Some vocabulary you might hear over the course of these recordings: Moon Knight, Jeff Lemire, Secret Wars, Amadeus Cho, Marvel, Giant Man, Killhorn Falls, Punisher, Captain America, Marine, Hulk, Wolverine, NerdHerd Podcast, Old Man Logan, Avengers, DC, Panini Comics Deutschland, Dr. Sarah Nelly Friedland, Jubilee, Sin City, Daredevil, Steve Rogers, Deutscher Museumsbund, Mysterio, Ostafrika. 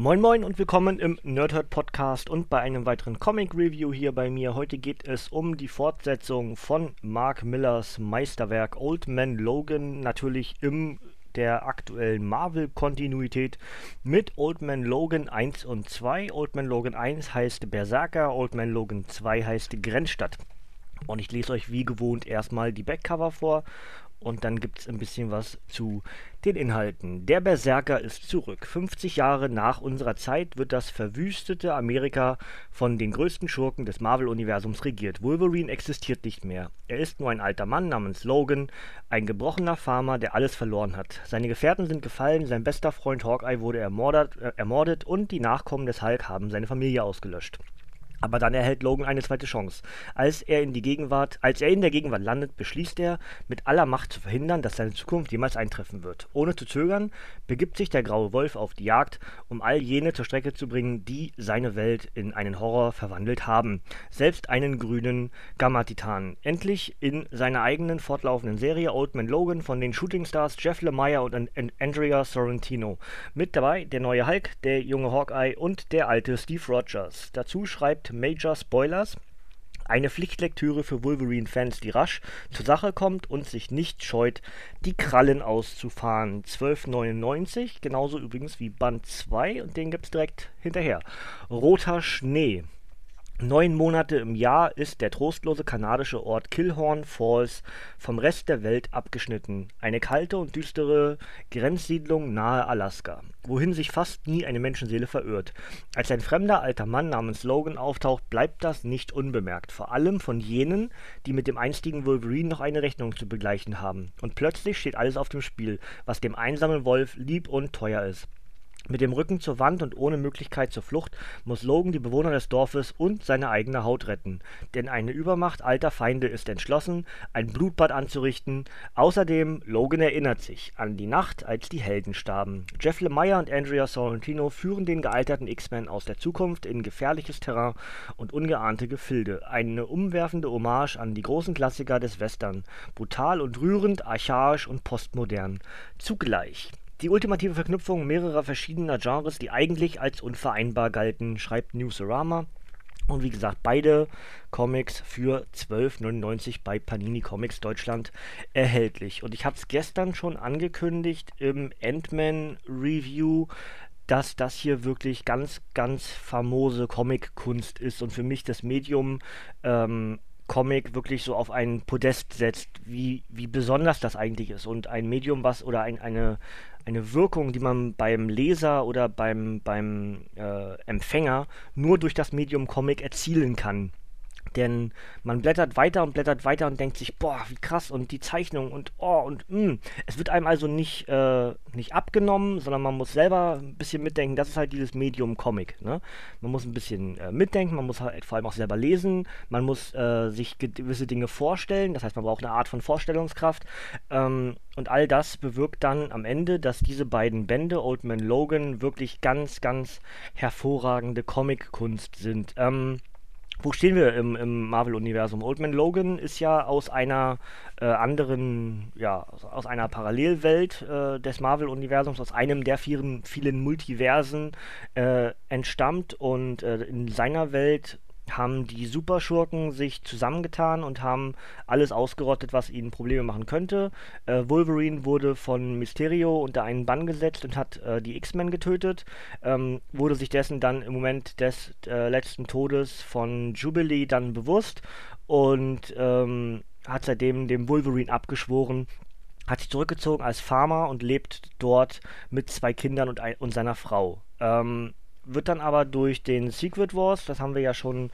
Moin moin und willkommen im NerdHerd Podcast und bei einem weiteren Comic Review hier bei mir. Heute geht es um die Fortsetzung von Mark Millers Meisterwerk Old Man Logan, natürlich in der aktuellen Marvel-Kontinuität mit Old Man Logan 1 und 2. Old Man Logan 1 heißt Berserker, Old Man Logan 2 heißt Grenzstadt. Und ich lese euch wie gewohnt erstmal die Backcover vor. Und dann gibt es ein bisschen was zu den Inhalten. Der Berserker ist zurück. 50 Jahre nach unserer Zeit wird das verwüstete Amerika von den größten Schurken des Marvel-Universums regiert. Wolverine existiert nicht mehr. Er ist nur ein alter Mann namens Logan, ein gebrochener Farmer, der alles verloren hat. Seine Gefährten sind gefallen, sein bester Freund Hawkeye wurde ermordet und die Nachkommen des Hulk haben seine Familie ausgelöscht. Aber dann erhält Logan eine zweite Chance. Als er in der Gegenwart landet, beschließt er, mit aller Macht zu verhindern, dass seine Zukunft jemals eintreffen wird. Ohne zu zögern, begibt sich der graue Wolf auf die Jagd, um all jene zur Strecke zu bringen, die seine Welt in einen Horror verwandelt haben. Selbst einen grünen Gamma-Titan. Endlich in seiner eigenen fortlaufenden Serie Old Man Logan von den Shootingstars Jeff Lemire und Andrea Sorrentino. Mit dabei der neue Hulk, der junge Hawkeye und der alte Steve Rogers. Dazu schreibt Major Spoilers, eine Pflichtlektüre für Wolverine-Fans, die rasch zur Sache kommt und sich nicht scheut, die Krallen auszufahren. 12,99, genauso übrigens wie Band 2 und den gibt es direkt hinterher. Roter Schnee. 9 Monate im Jahr ist der trostlose kanadische Ort Killhorn Falls vom Rest der Welt abgeschnitten. Eine kalte und düstere Grenzsiedlung nahe Alaska, wohin sich fast nie eine Menschenseele verirrt. Als ein fremder alter Mann namens Logan auftaucht, bleibt das nicht unbemerkt. Vor allem von jenen, die mit dem einstigen Wolverine noch eine Rechnung zu begleichen haben. Und plötzlich steht alles auf dem Spiel, was dem einsamen Wolf lieb und teuer ist. Mit dem Rücken zur Wand und ohne Möglichkeit zur Flucht muss Logan die Bewohner des Dorfes und seine eigene Haut retten. Denn eine Übermacht alter Feinde ist entschlossen, ein Blutbad anzurichten. Außerdem, Logan erinnert sich an die Nacht, als die Helden starben. Jeff Lemire und Andrea Sorrentino führen den gealterten X-Men aus der Zukunft in gefährliches Terrain und ungeahnte Gefilde. Eine umwerfende Hommage an die großen Klassiker des Western. Brutal und rührend, archaisch und postmodern. Zugleich die ultimative Verknüpfung mehrerer verschiedener Genres, die eigentlich als unvereinbar galten, schreibt Newsarama. Und wie gesagt, beide Comics für 12,99 bei Panini Comics Deutschland erhältlich. Und ich habe es gestern schon angekündigt im Ant-Man Review, dass das hier wirklich ganz, ganz famose Comic-Kunst ist und für mich das Medium Comic wirklich so auf ein Podest setzt, wie besonders das eigentlich ist und ein Medium, was oder eine Wirkung, die man beim Leser oder beim Empfänger nur durch das Medium Comic erzielen kann. Denn man blättert weiter und denkt sich, boah, wie krass und die Zeichnung und oh und Es wird einem also nicht abgenommen, sondern man muss selber ein bisschen mitdenken. Das ist halt dieses Medium Comic, ne? Man muss ein bisschen mitdenken, man muss halt vor allem auch selber lesen, man muss sich gewisse Dinge vorstellen, das heißt, man braucht eine Art von Vorstellungskraft. Und all das bewirkt dann am Ende, dass diese beiden Bände, Old Man Logan, wirklich ganz, ganz hervorragende Comic-Kunst sind. Wo stehen wir im Marvel-Universum? Old Man Logan ist ja aus einer aus einer Parallelwelt des Marvel-Universums, aus einem der vielen Multiversen entstammt und in seiner Welt haben die Superschurken sich zusammengetan und haben alles ausgerottet, was ihnen Probleme machen könnte. Wolverine wurde von Mysterio unter einen Bann gesetzt und hat die X-Men getötet, wurde sich dessen dann im Moment des letzten Todes von Jubilee dann bewusst und hat seitdem dem Wolverine abgeschworen, hat sich zurückgezogen als Farmer und lebt dort mit 2 Kindern und seiner Frau. Wird dann aber durch den Secret Wars, das haben wir ja schon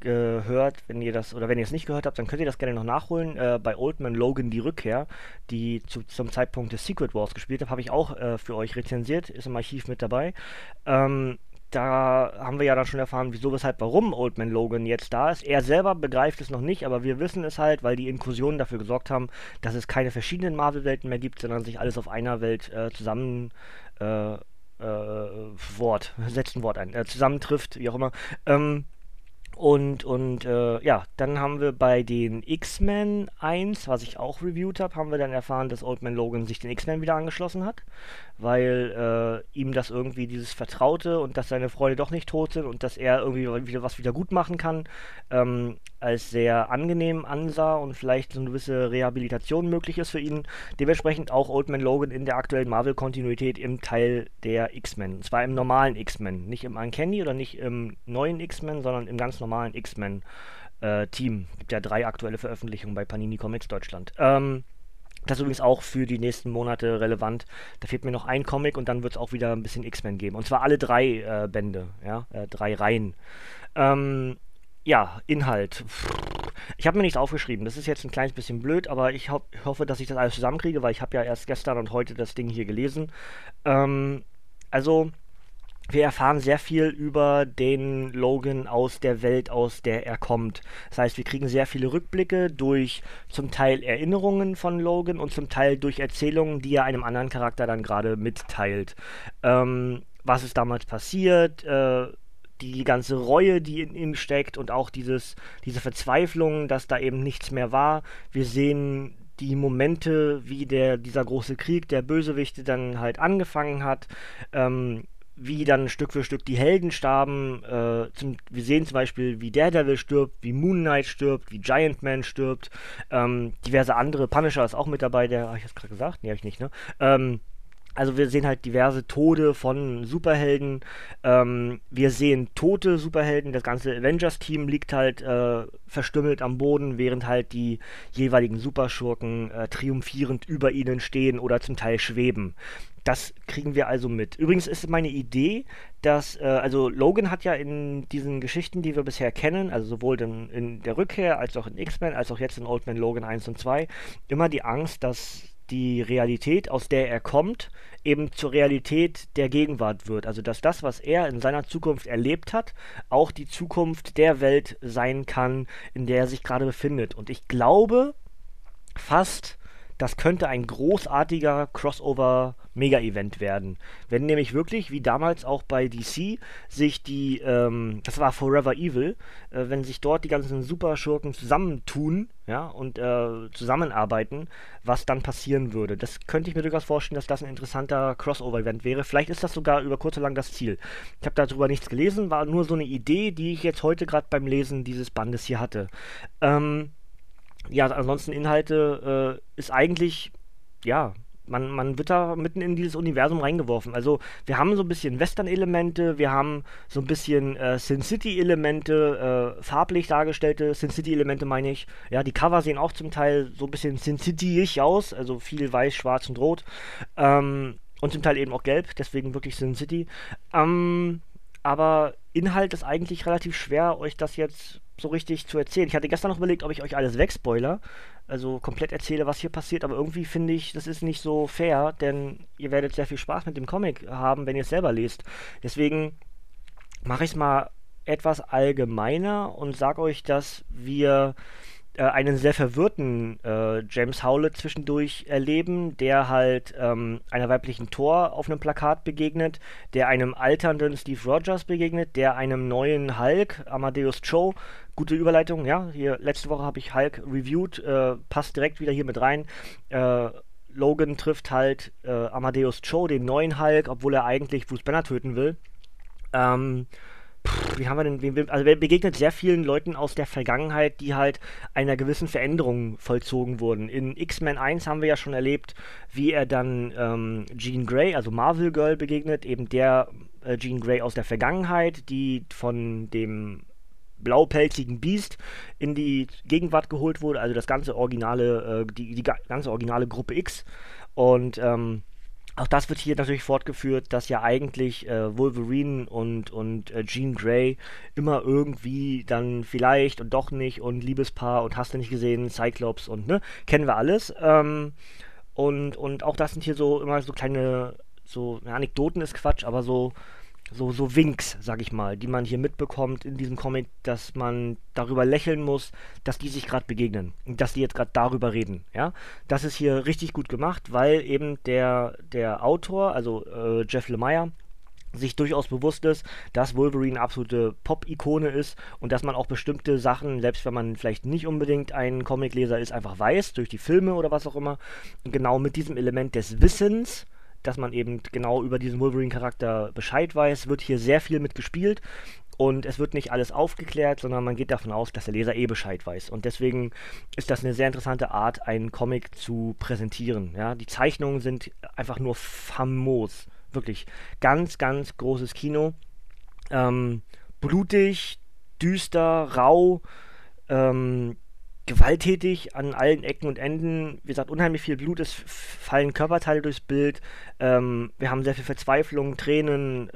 gehört, wenn ihr es nicht gehört habt, dann könnt ihr das gerne noch nachholen, bei Old Man Logan die Rückkehr, die zum Zeitpunkt des Secret Wars gespielt habe ich auch für euch rezensiert, ist im Archiv mit dabei. Da haben wir ja dann schon erfahren, wieso, weshalb, warum Old Man Logan jetzt da ist. Er selber begreift es noch nicht, aber wir wissen es halt, weil die Inkursionen dafür gesorgt haben, dass es keine verschiedenen Marvel-Welten mehr gibt, sondern sich alles auf einer Welt zusammentrifft, wie auch immer. Und dann haben wir bei den X-Men 1, was ich auch reviewt habe, haben wir dann erfahren, dass Old Man Logan sich den X-Men wieder angeschlossen hat, weil ihm das irgendwie dieses Vertraute und dass seine Freunde doch nicht tot sind und dass er irgendwie wieder was wieder gut machen kann, als sehr angenehm ansah und vielleicht so eine gewisse Rehabilitation möglich ist für ihn. Dementsprechend auch Old Man Logan in der aktuellen Marvel-Kontinuität im Teil der X-Men. Und zwar im normalen X-Men, nicht im Uncanny oder nicht im neuen X-Men, sondern im ganz normalen X-Men-Team. Es gibt ja 3 aktuelle Veröffentlichungen bei Panini Comics Deutschland. Das ist übrigens auch für die nächsten Monate relevant. Da fehlt mir noch ein Comic und dann wird es auch wieder ein bisschen X-Men geben. Und zwar alle 3 Bände, ja? 3 Reihen. Inhalt. Ich habe mir nichts aufgeschrieben. Das ist jetzt ein kleines bisschen blöd, aber ich hoffe, dass ich das alles zusammenkriege, weil ich habe ja erst gestern und heute das Ding hier gelesen. Wir erfahren sehr viel über den Logan aus der Welt, aus der er kommt. Das heißt, wir kriegen sehr viele Rückblicke durch zum Teil Erinnerungen von Logan und zum Teil durch Erzählungen, die er einem anderen Charakter dann gerade mitteilt. Was ist damals passiert, die ganze Reue, die in ihm steckt und auch diese Verzweiflung, dass da eben nichts mehr war. Wir sehen die Momente, wie dieser große Krieg der Bösewichte dann halt angefangen hat, wie dann Stück für Stück die Helden starben. Wir sehen zum Beispiel, wie Daredevil stirbt, wie Moon Knight stirbt, wie Giant Man stirbt, diverse andere. Punisher ist auch mit dabei, der... Habe ich das gerade gesagt? Nee, habe ich nicht, ne? Also wir sehen halt diverse Tode von Superhelden, wir sehen tote Superhelden, das ganze Avengers-Team liegt halt verstümmelt am Boden, während halt die jeweiligen Superschurken triumphierend über ihnen stehen oder zum Teil schweben. Das kriegen wir also mit. Übrigens ist meine Idee, dass, Logan hat ja in diesen Geschichten, die wir bisher kennen, also sowohl in der Rückkehr, als auch in X-Men, als auch jetzt in Old Man Logan 1 und 2, immer die Angst, dass die Realität, aus der er kommt, eben zur Realität der Gegenwart wird. Also dass das, was er in seiner Zukunft erlebt hat, auch die Zukunft der Welt sein kann, in der er sich gerade befindet. Und ich glaube fast, das könnte ein großartiger Crossover-Mega-Event werden. Wenn nämlich wirklich, wie damals auch bei DC, sich die, das war Forever Evil, wenn sich dort die ganzen Superschurken zusammentun, ja, und zusammenarbeiten, was dann passieren würde. Das könnte ich mir durchaus vorstellen, dass das ein interessanter Crossover-Event wäre. Vielleicht ist das sogar über kurz oder lang das Ziel. Ich habe darüber nichts gelesen, war nur so eine Idee, die ich jetzt heute gerade beim Lesen dieses Bandes hier hatte. Ansonsten Inhalte ist eigentlich, ja, man wird da mitten in dieses Universum reingeworfen. Also wir haben so ein bisschen Western-Elemente, wir haben so ein bisschen Sin City-Elemente, farblich dargestellte Sin City-Elemente meine ich. Ja, die Cover sehen auch zum Teil so ein bisschen Sin City-ig aus, also viel weiß, schwarz und rot. Und zum Teil eben auch gelb, deswegen wirklich Sin City. Aber Inhalt ist eigentlich relativ schwer, euch das jetzt so richtig zu erzählen. Ich hatte gestern noch überlegt, ob ich euch alles wegspoiler, also komplett erzähle, was hier passiert, aber irgendwie finde ich, das ist nicht so fair, denn ihr werdet sehr viel Spaß mit dem Comic haben, wenn ihr es selber lest. Deswegen mache ich es mal etwas allgemeiner und sage euch, dass wir einen sehr verwirrten James Howlett zwischendurch erleben, der halt einer weiblichen Thor auf einem Plakat begegnet, der einem alternden Steve Rogers begegnet, der einem neuen Hulk, Amadeus Cho, gute Überleitung, ja, hier letzte Woche habe ich Hulk reviewed, passt direkt wieder hier mit rein, Logan trifft halt Amadeus Cho, den neuen Hulk, obwohl er eigentlich Bruce Banner töten will. Er begegnet sehr vielen Leuten aus der Vergangenheit, die halt einer gewissen Veränderung vollzogen wurden. In X-Men 1 haben wir ja schon erlebt, wie er dann Jean Grey, also Marvel Girl, begegnet, eben der Jean Grey aus der Vergangenheit, die von dem blaupelzigen Beast in die Gegenwart geholt wurde, also das ganze originale, die ganze originale Gruppe X. Und auch das wird hier natürlich fortgeführt, dass ja eigentlich Wolverine und Jean Grey immer irgendwie dann vielleicht und doch nicht und Liebespaar und hast du nicht gesehen, Cyclops und ne, kennen wir alles. Und auch das sind hier so immer so kleine, so Anekdoten ist Quatsch, aber so Winks, sag ich mal, die man hier mitbekommt in diesem Comic, dass man darüber lächeln muss, dass die sich gerade begegnen und dass die jetzt gerade darüber reden, ja. Das ist hier richtig gut gemacht, weil eben der Autor, also Jeff Lemire, sich durchaus bewusst ist, dass Wolverine eine absolute Pop-Ikone ist und dass man auch bestimmte Sachen, selbst wenn man vielleicht nicht unbedingt ein Comicleser ist, einfach weiß, durch die Filme oder was auch immer, und genau mit diesem Element des Wissens, dass man eben genau über diesen Wolverine-Charakter Bescheid weiß, wird hier sehr viel mitgespielt und es wird nicht alles aufgeklärt, sondern man geht davon aus, dass der Leser eh Bescheid weiß. Und deswegen ist das eine sehr interessante Art, einen Comic zu präsentieren. Ja? Die Zeichnungen sind einfach nur famos. Wirklich ganz, ganz großes Kino. Blutig, düster, rau, gewalttätig an allen Ecken und Enden. Wie gesagt, unheimlich viel Blut, es fallen Körperteile durchs Bild. Wir haben sehr viel Verzweiflung, Tränen,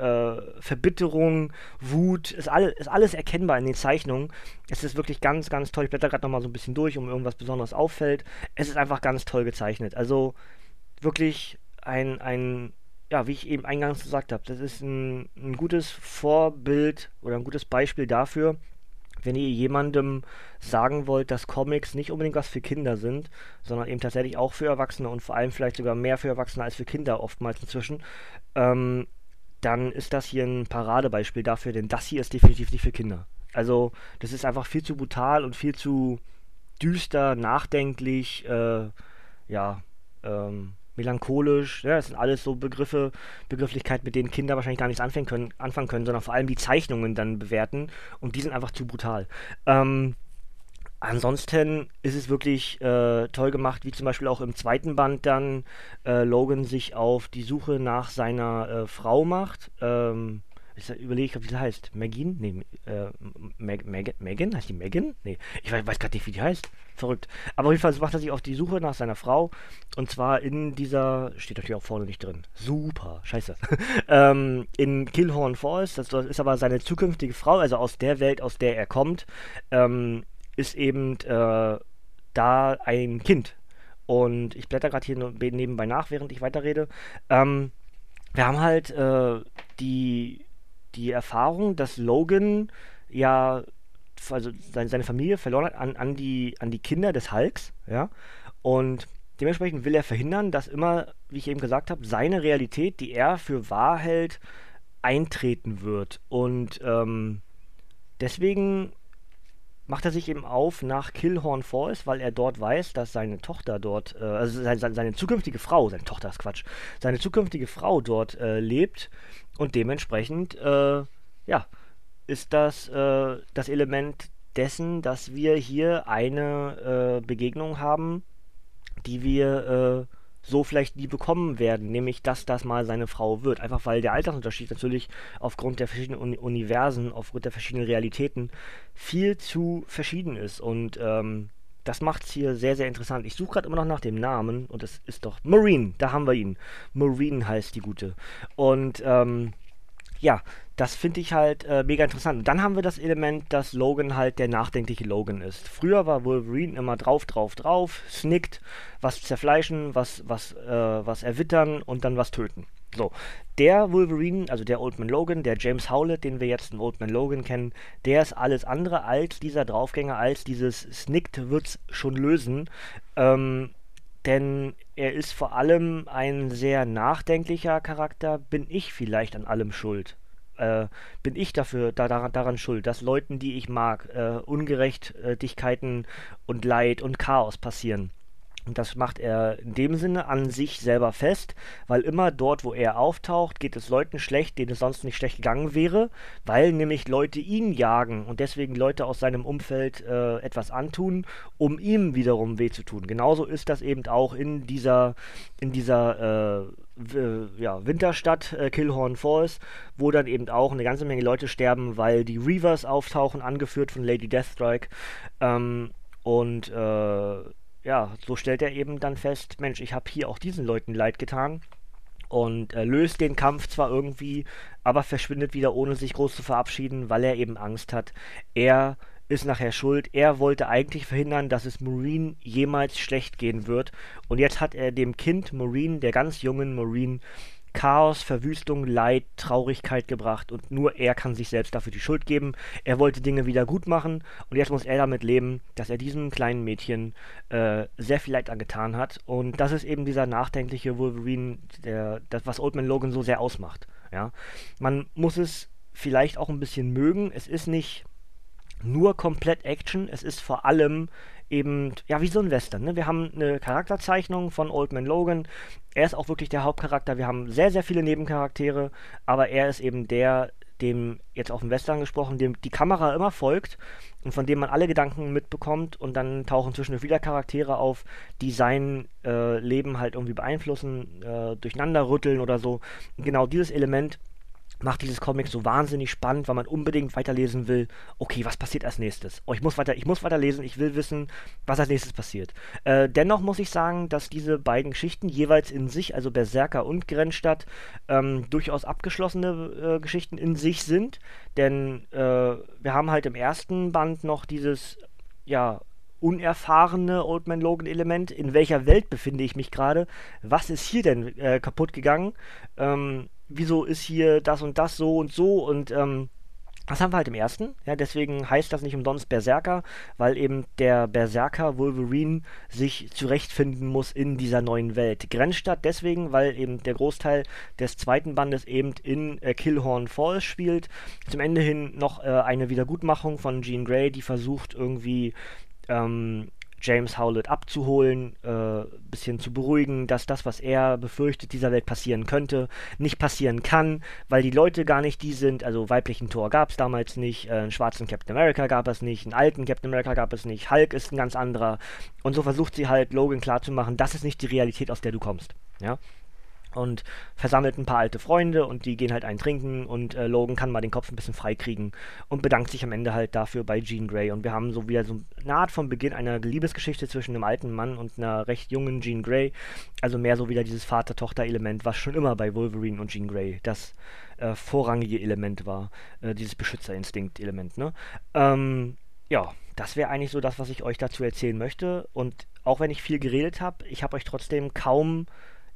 Verbitterung, Wut. Ist alles erkennbar in den Zeichnungen. Es ist wirklich ganz, ganz toll. Ich blätter gerade nochmal so ein bisschen durch, um irgendwas Besonderes auffällt. Es ist einfach ganz toll gezeichnet. Also wirklich ein ja, wie ich eben eingangs gesagt habe, das ist ein gutes Vorbild oder ein gutes Beispiel dafür, wenn ihr jemandem sagen wollt, dass Comics nicht unbedingt was für Kinder sind, sondern eben tatsächlich auch für Erwachsene und vor allem vielleicht sogar mehr für Erwachsene als für Kinder oftmals inzwischen, dann ist das hier ein Paradebeispiel dafür, denn das hier ist definitiv nicht für Kinder. Also das ist einfach viel zu brutal und viel zu düster, nachdenklich, melancholisch, ja, das sind alles so Begrifflichkeiten, mit denen Kinder wahrscheinlich gar nichts anfangen können, sondern vor allem die Zeichnungen dann bewerten und die sind einfach zu brutal. Ansonsten ist es wirklich toll gemacht, wie zum Beispiel auch im zweiten Band dann Logan sich auf die Suche nach seiner Frau macht. Ich überlege, wie sie heißt. Megan? Nee, Megan? Heißt die Megan? Nee, ich weiß gerade nicht, wie die heißt. Verrückt. Aber auf jeden Fall macht er sich auf die Suche nach seiner Frau. Und zwar in dieser, steht natürlich auch vorne nicht drin. Super, scheiße. In Killhorn Falls, das ist aber seine zukünftige Frau, also aus der Welt, aus der er kommt, ist eben da ein Kind. Und ich blätter gerade hier nebenbei nach, während ich weiterrede. Wir haben halt die Erfahrung, dass Logan ja also seine Familie verloren hat an die Kinder des Hulks, ja, und dementsprechend will er verhindern, dass immer, wie ich eben gesagt habe, seine Realität, die er für wahr hält, eintreten wird, und deswegen macht er sich eben auf nach Killhorn Falls, weil er dort weiß, dass seine Tochter dort, also seine zukünftige Frau, seine Tochter ist Quatsch, seine zukünftige Frau dort lebt. Und dementsprechend, ist das das Element dessen, dass wir hier eine Begegnung haben, die wir so vielleicht nie bekommen werden, nämlich, dass das mal seine Frau wird. Einfach weil der Altersunterschied natürlich aufgrund der verschiedenen Universen, aufgrund der verschiedenen Realitäten viel zu verschieden ist. Und das macht es hier sehr, sehr interessant. Ich suche gerade immer noch nach dem Namen und es ist doch Marine, da haben wir ihn. Marine heißt die Gute. Und das finde ich halt mega interessant. Und dann haben wir das Element, dass Logan halt der nachdenkliche Logan ist. Früher war Wolverine immer drauf, snickt, was zerfleischen, was erwittern und dann was töten. So, der Wolverine, also der Old Man Logan, der James Howlett, den wir jetzt in Old Man Logan kennen, der ist alles andere als dieser Draufgänger, als dieses snickt, wird's schon lösen, denn er ist vor allem ein sehr nachdenklicher Charakter. Bin ich vielleicht an allem schuld? Bin ich daran schuld, dass Leuten, die ich mag, Ungerechtigkeiten und Leid und Chaos passieren? Und das macht er in dem Sinne an sich selber fest, weil immer dort, wo er auftaucht, geht es Leuten schlecht, denen es sonst nicht schlecht gegangen wäre, weil nämlich Leute ihn jagen und deswegen Leute aus seinem Umfeld etwas antun, um ihm wiederum weh zu tun. Genauso ist das eben auch in dieser Winterstadt, Killhorn Falls, wo dann eben auch eine ganze Menge Leute sterben, weil die Reavers auftauchen, angeführt von Lady Deathstrike, so stellt er eben dann fest, Mensch, ich habe hier auch diesen Leuten Leid getan, und löst den Kampf zwar irgendwie, aber verschwindet wieder, ohne sich groß zu verabschieden, weil er eben Angst hat. Er ist nachher schuld. Er wollte eigentlich verhindern, dass es Marine jemals schlecht gehen wird. Und jetzt hat er dem Kind Marine, der ganz jungen Marine, Chaos, Verwüstung, Leid, Traurigkeit gebracht, und nur er kann sich selbst dafür die Schuld geben. Er wollte Dinge wieder gut machen und jetzt muss er damit leben, dass er diesem kleinen Mädchen sehr viel Leid angetan hat, und das ist eben dieser nachdenkliche Wolverine, was Old Man Logan so sehr ausmacht. Ja? Man muss es vielleicht auch ein bisschen mögen. Es ist nicht nur komplett Action, es ist vor allem eben, ja, wie so ein Western, ne? Wir haben eine Charakterzeichnung von Old Man Logan, er ist auch wirklich der Hauptcharakter, wir haben sehr, sehr viele Nebencharaktere, aber er ist eben der, dem, jetzt auf dem Western gesprochen, dem die Kamera immer folgt und von dem man alle Gedanken mitbekommt, und dann tauchen zwischendurch wieder Charaktere auf, die sein Leben halt irgendwie beeinflussen, durcheinander rütteln oder so. Und genau dieses Element macht dieses Comic so wahnsinnig spannend, weil man unbedingt weiterlesen will, okay, was passiert als nächstes? Oh, ich muss weiterlesen, ich will wissen, was als nächstes passiert. Dennoch muss ich sagen, dass diese beiden Geschichten jeweils in sich, also Berserker und Grenzstadt, durchaus abgeschlossene Geschichten in sich sind, denn wir haben halt im ersten Band noch dieses, ja, unerfahrene Old Man Logan Element, in welcher Welt befinde ich mich gerade, was ist hier denn kaputt gegangen, wieso ist hier das und das so und so, und das haben wir halt im ersten, ja, deswegen heißt das nicht umsonst Berserker, weil eben der Berserker Wolverine sich zurechtfinden muss in dieser neuen Welt. Grenzstadt deswegen, weil eben der Großteil des zweiten Bandes eben in Killhorn Falls spielt, zum Ende hin noch eine Wiedergutmachung von Jean Grey, die versucht irgendwie James Howlett abzuholen, ein bisschen zu beruhigen, dass das, was er befürchtet, dieser Welt passieren könnte, nicht passieren kann, weil die Leute gar nicht die sind, also weiblichen Thor gab es damals nicht, einen schwarzen Captain America gab es nicht, einen alten Captain America gab es nicht, Hulk ist ein ganz anderer, und so versucht sie halt Logan klarzumachen, das ist nicht die Realität, aus der du kommst, ja. Und versammelt ein paar alte Freunde und die gehen halt einen trinken, und Logan kann mal den Kopf ein bisschen freikriegen und bedankt sich am Ende halt dafür bei Jean Grey, und wir haben so wieder so eine Art von Beginn einer Liebesgeschichte zwischen einem alten Mann und einer recht jungen Jean Grey, also mehr so wieder dieses Vater-Tochter-Element, was schon immer bei Wolverine und Jean Grey das vorrangige Element war, dieses Beschützerinstinkt-Element, ne? Ja, das wäre eigentlich so das, was ich euch dazu erzählen möchte, und auch wenn ich viel geredet habe, ich habe euch trotzdem kaum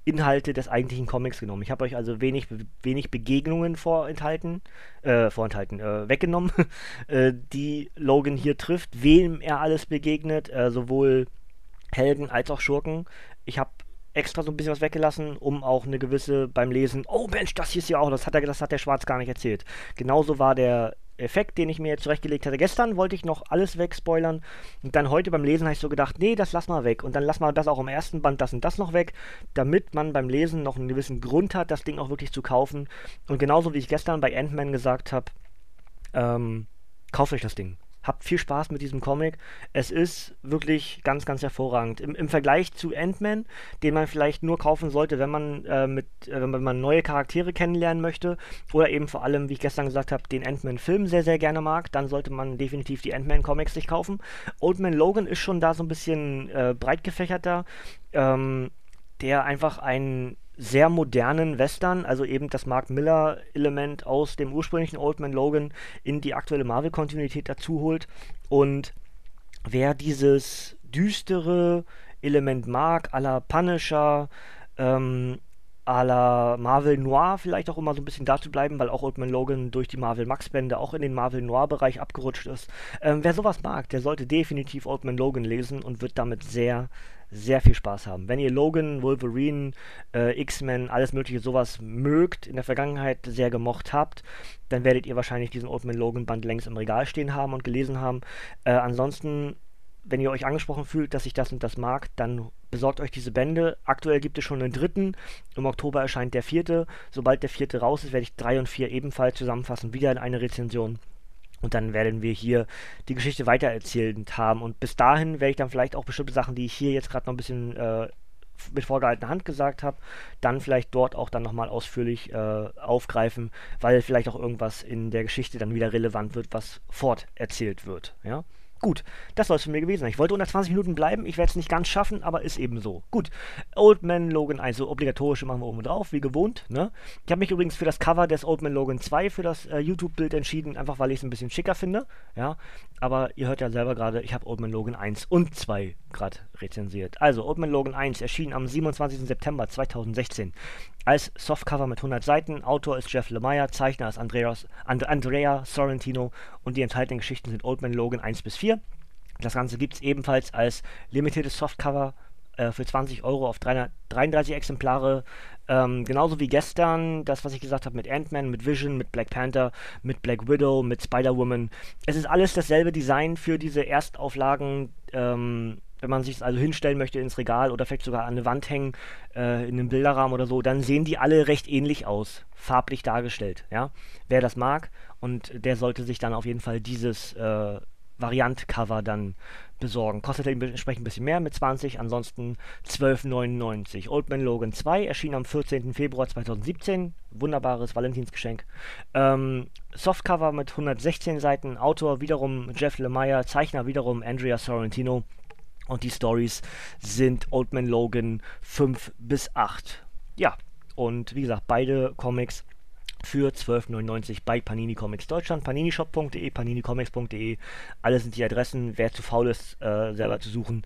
Inhalte des eigentlichen Comics genommen. Ich habe euch also wenig Begegnungen weggenommen, die Logan hier trifft, wem er alles begegnet, sowohl Helden als auch Schurken. Ich habe extra so ein bisschen was weggelassen, um auch eine gewisse beim Lesen, oh Mensch, das hier ist ja auch, das hat der Schwarz gar nicht erzählt. Genauso war der Effekt, den ich mir jetzt zurechtgelegt hatte. Gestern wollte ich noch alles wegspoilern, und dann heute beim Lesen habe ich so gedacht, nee, das lass mal weg, und dann lass mal das auch im ersten Band, das und das noch weg, damit man beim Lesen noch einen gewissen Grund hat, das Ding auch wirklich zu kaufen. Und genauso wie ich gestern bei Ant-Man gesagt habe, kauft euch das Ding. Habt viel Spaß mit diesem Comic. Es ist wirklich ganz, ganz hervorragend. Im Vergleich zu Ant-Man, den man vielleicht nur kaufen sollte, wenn man, wenn man neue Charaktere kennenlernen möchte, oder eben vor allem, wie ich gestern gesagt habe, den Ant-Man-Film sehr, sehr gerne mag, dann sollte man definitiv die Ant-Man-Comics sich kaufen. Old Man Logan ist schon da so ein bisschen breit gefächerter, der einfach einen sehr modernen Western, also eben das Mark Miller Element aus dem ursprünglichen Old Man Logan in die aktuelle Marvel-Kontinuität dazu holt, und wer dieses düstere Element mag, à la Punisher, à la Marvel Noir vielleicht auch, immer so ein bisschen dazu bleiben, weil auch Old Man Logan durch die Marvel Max Bände auch in den Marvel Noir Bereich abgerutscht ist. Wer sowas mag, der sollte definitiv Old Man Logan lesen und wird damit sehr, sehr viel Spaß haben. Wenn ihr Logan, Wolverine, X-Men, alles mögliche sowas mögt, in der Vergangenheit sehr gemocht habt, dann werdet ihr wahrscheinlich diesen Old Man Logan Band längst im Regal stehen haben und gelesen haben. Ansonsten, wenn ihr euch angesprochen fühlt, dass ich das und das mag, dann besorgt euch diese Bände. Aktuell gibt es schon den 3. Im Oktober erscheint der 4. Sobald der 4. raus ist, werde ich 3 und 4 ebenfalls zusammenfassen, wieder in eine Rezension. Und dann werden wir hier die Geschichte weitererzählend haben. Und bis dahin werde ich dann vielleicht auch bestimmte Sachen, die ich hier jetzt gerade noch ein bisschen mit vorgehaltener Hand gesagt habe, dann vielleicht dort auch dann nochmal ausführlich aufgreifen, weil vielleicht auch irgendwas in der Geschichte dann wieder relevant wird, was forterzählt wird. Ja? Gut, das soll es von mir gewesen sein. Ich wollte unter 20 Minuten bleiben, ich werde es nicht ganz schaffen, aber ist eben so. Gut, Old Man Logan 1, so obligatorische machen wir oben drauf, wie gewohnt, ne? Ich habe mich übrigens für das Cover des Old Man Logan 2 für das YouTube-Bild entschieden, einfach weil ich es ein bisschen schicker finde, ja? Aber ihr hört ja selber gerade, ich habe Old Man Logan 1 und 2 gerade rezensiert. Also, Old Man Logan 1 erschien am 27. September 2016 als Softcover mit 100 Seiten. Autor ist Jeff Lemire, Zeichner ist Andrea Sorrentino, und die enthaltenen Geschichten sind Old Man Logan 1 bis 4. Das Ganze gibt es ebenfalls als limitiertes Softcover für 20 Euro auf 33 Exemplare. Genauso wie gestern, das, was ich gesagt habe mit Ant-Man, mit Vision, mit Black Panther, mit Black Widow, mit Spider-Woman. Es ist alles dasselbe Design für diese Erstauflagen, wenn man sich es also hinstellen möchte ins Regal oder vielleicht sogar an eine Wand hängen, in einem Bilderrahmen oder so, dann sehen die alle recht ähnlich aus, farblich dargestellt, ja. Wer das mag, und der sollte sich dann auf jeden Fall dieses Variant-Cover dann besorgen. Kostet entsprechend ein bisschen mehr mit 20, ansonsten 12,99. Old Man Logan 2 erschien am 14. Februar 2017. Wunderbares Valentinsgeschenk. Softcover mit 116 Seiten. Autor wiederum Jeff Lemire, Zeichner wiederum Andrea Sorrentino. Und die Stories sind Old Man Logan 5 bis 8. Ja, und wie gesagt, beide Comics für 12,99 bei Panini Comics Deutschland, paninishop.de, paninicomics.de, alle sind die Adressen. Wer zu faul ist, selber zu suchen,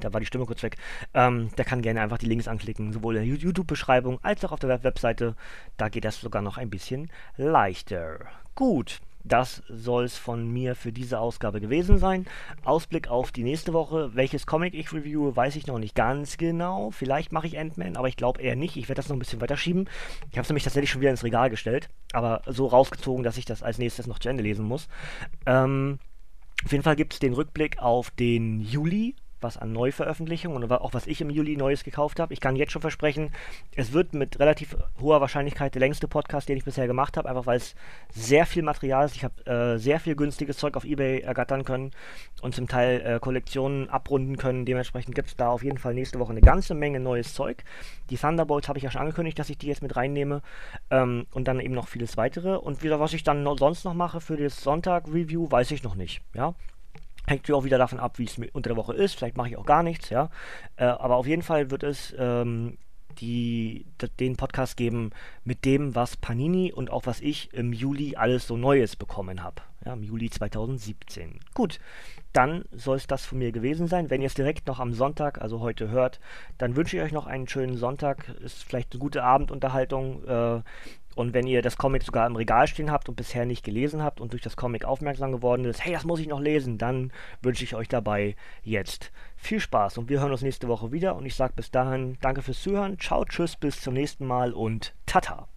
da war die Stimme kurz weg, der kann gerne einfach die Links anklicken, sowohl in der YouTube-Beschreibung als auch auf der Webseite, da geht das sogar noch ein bisschen leichter. Gut, das soll es von mir für diese Ausgabe gewesen sein. Ausblick auf die nächste Woche. Welches Comic ich reviewe, weiß ich noch nicht ganz genau. Vielleicht mache ich Ant-Man, aber ich glaube eher nicht. Ich werde das noch ein bisschen weiterschieben. Ich habe es nämlich tatsächlich schon wieder ins Regal gestellt, aber so rausgezogen, dass ich das als nächstes noch zu Ende lesen muss. Auf jeden Fall gibt es den Rückblick auf den Juli, was an Neuveröffentlichungen und auch was ich im Juli Neues gekauft habe. Ich kann jetzt schon versprechen, es wird mit relativ hoher Wahrscheinlichkeit der längste Podcast, den ich bisher gemacht habe, einfach weil es sehr viel Material ist. Ich habe sehr viel günstiges Zeug auf eBay ergattern können und zum Teil Kollektionen abrunden können. Dementsprechend gibt es da auf jeden Fall nächste Woche eine ganze Menge neues Zeug. Die Thunderbolts habe ich ja schon angekündigt, dass ich die jetzt mit reinnehme, und dann eben noch vieles weitere. Und wieder, was ich dann sonst noch mache für das Sonntag-Review, weiß ich noch nicht, ja. Hängt auch wieder davon ab, wie es unter der Woche ist. Vielleicht mache ich auch gar nichts, ja. Aber auf jeden Fall wird es den Podcast geben mit dem, was Panini und auch was ich im Juli alles so Neues bekommen habe. Ja, im Juli 2017. Gut, dann soll es das von mir gewesen sein. Wenn ihr es direkt noch am Sonntag, also heute, hört, dann wünsche ich euch noch einen schönen Sonntag. Ist vielleicht eine gute Abendunterhaltung. Und wenn ihr das Comic sogar im Regal stehen habt und bisher nicht gelesen habt und durch das Comic aufmerksam geworden ist, hey, das muss ich noch lesen, dann wünsche ich euch dabei jetzt viel Spaß. Und wir hören uns nächste Woche wieder. Und ich sage bis dahin, danke fürs Zuhören, ciao, tschüss, bis zum nächsten Mal und tata.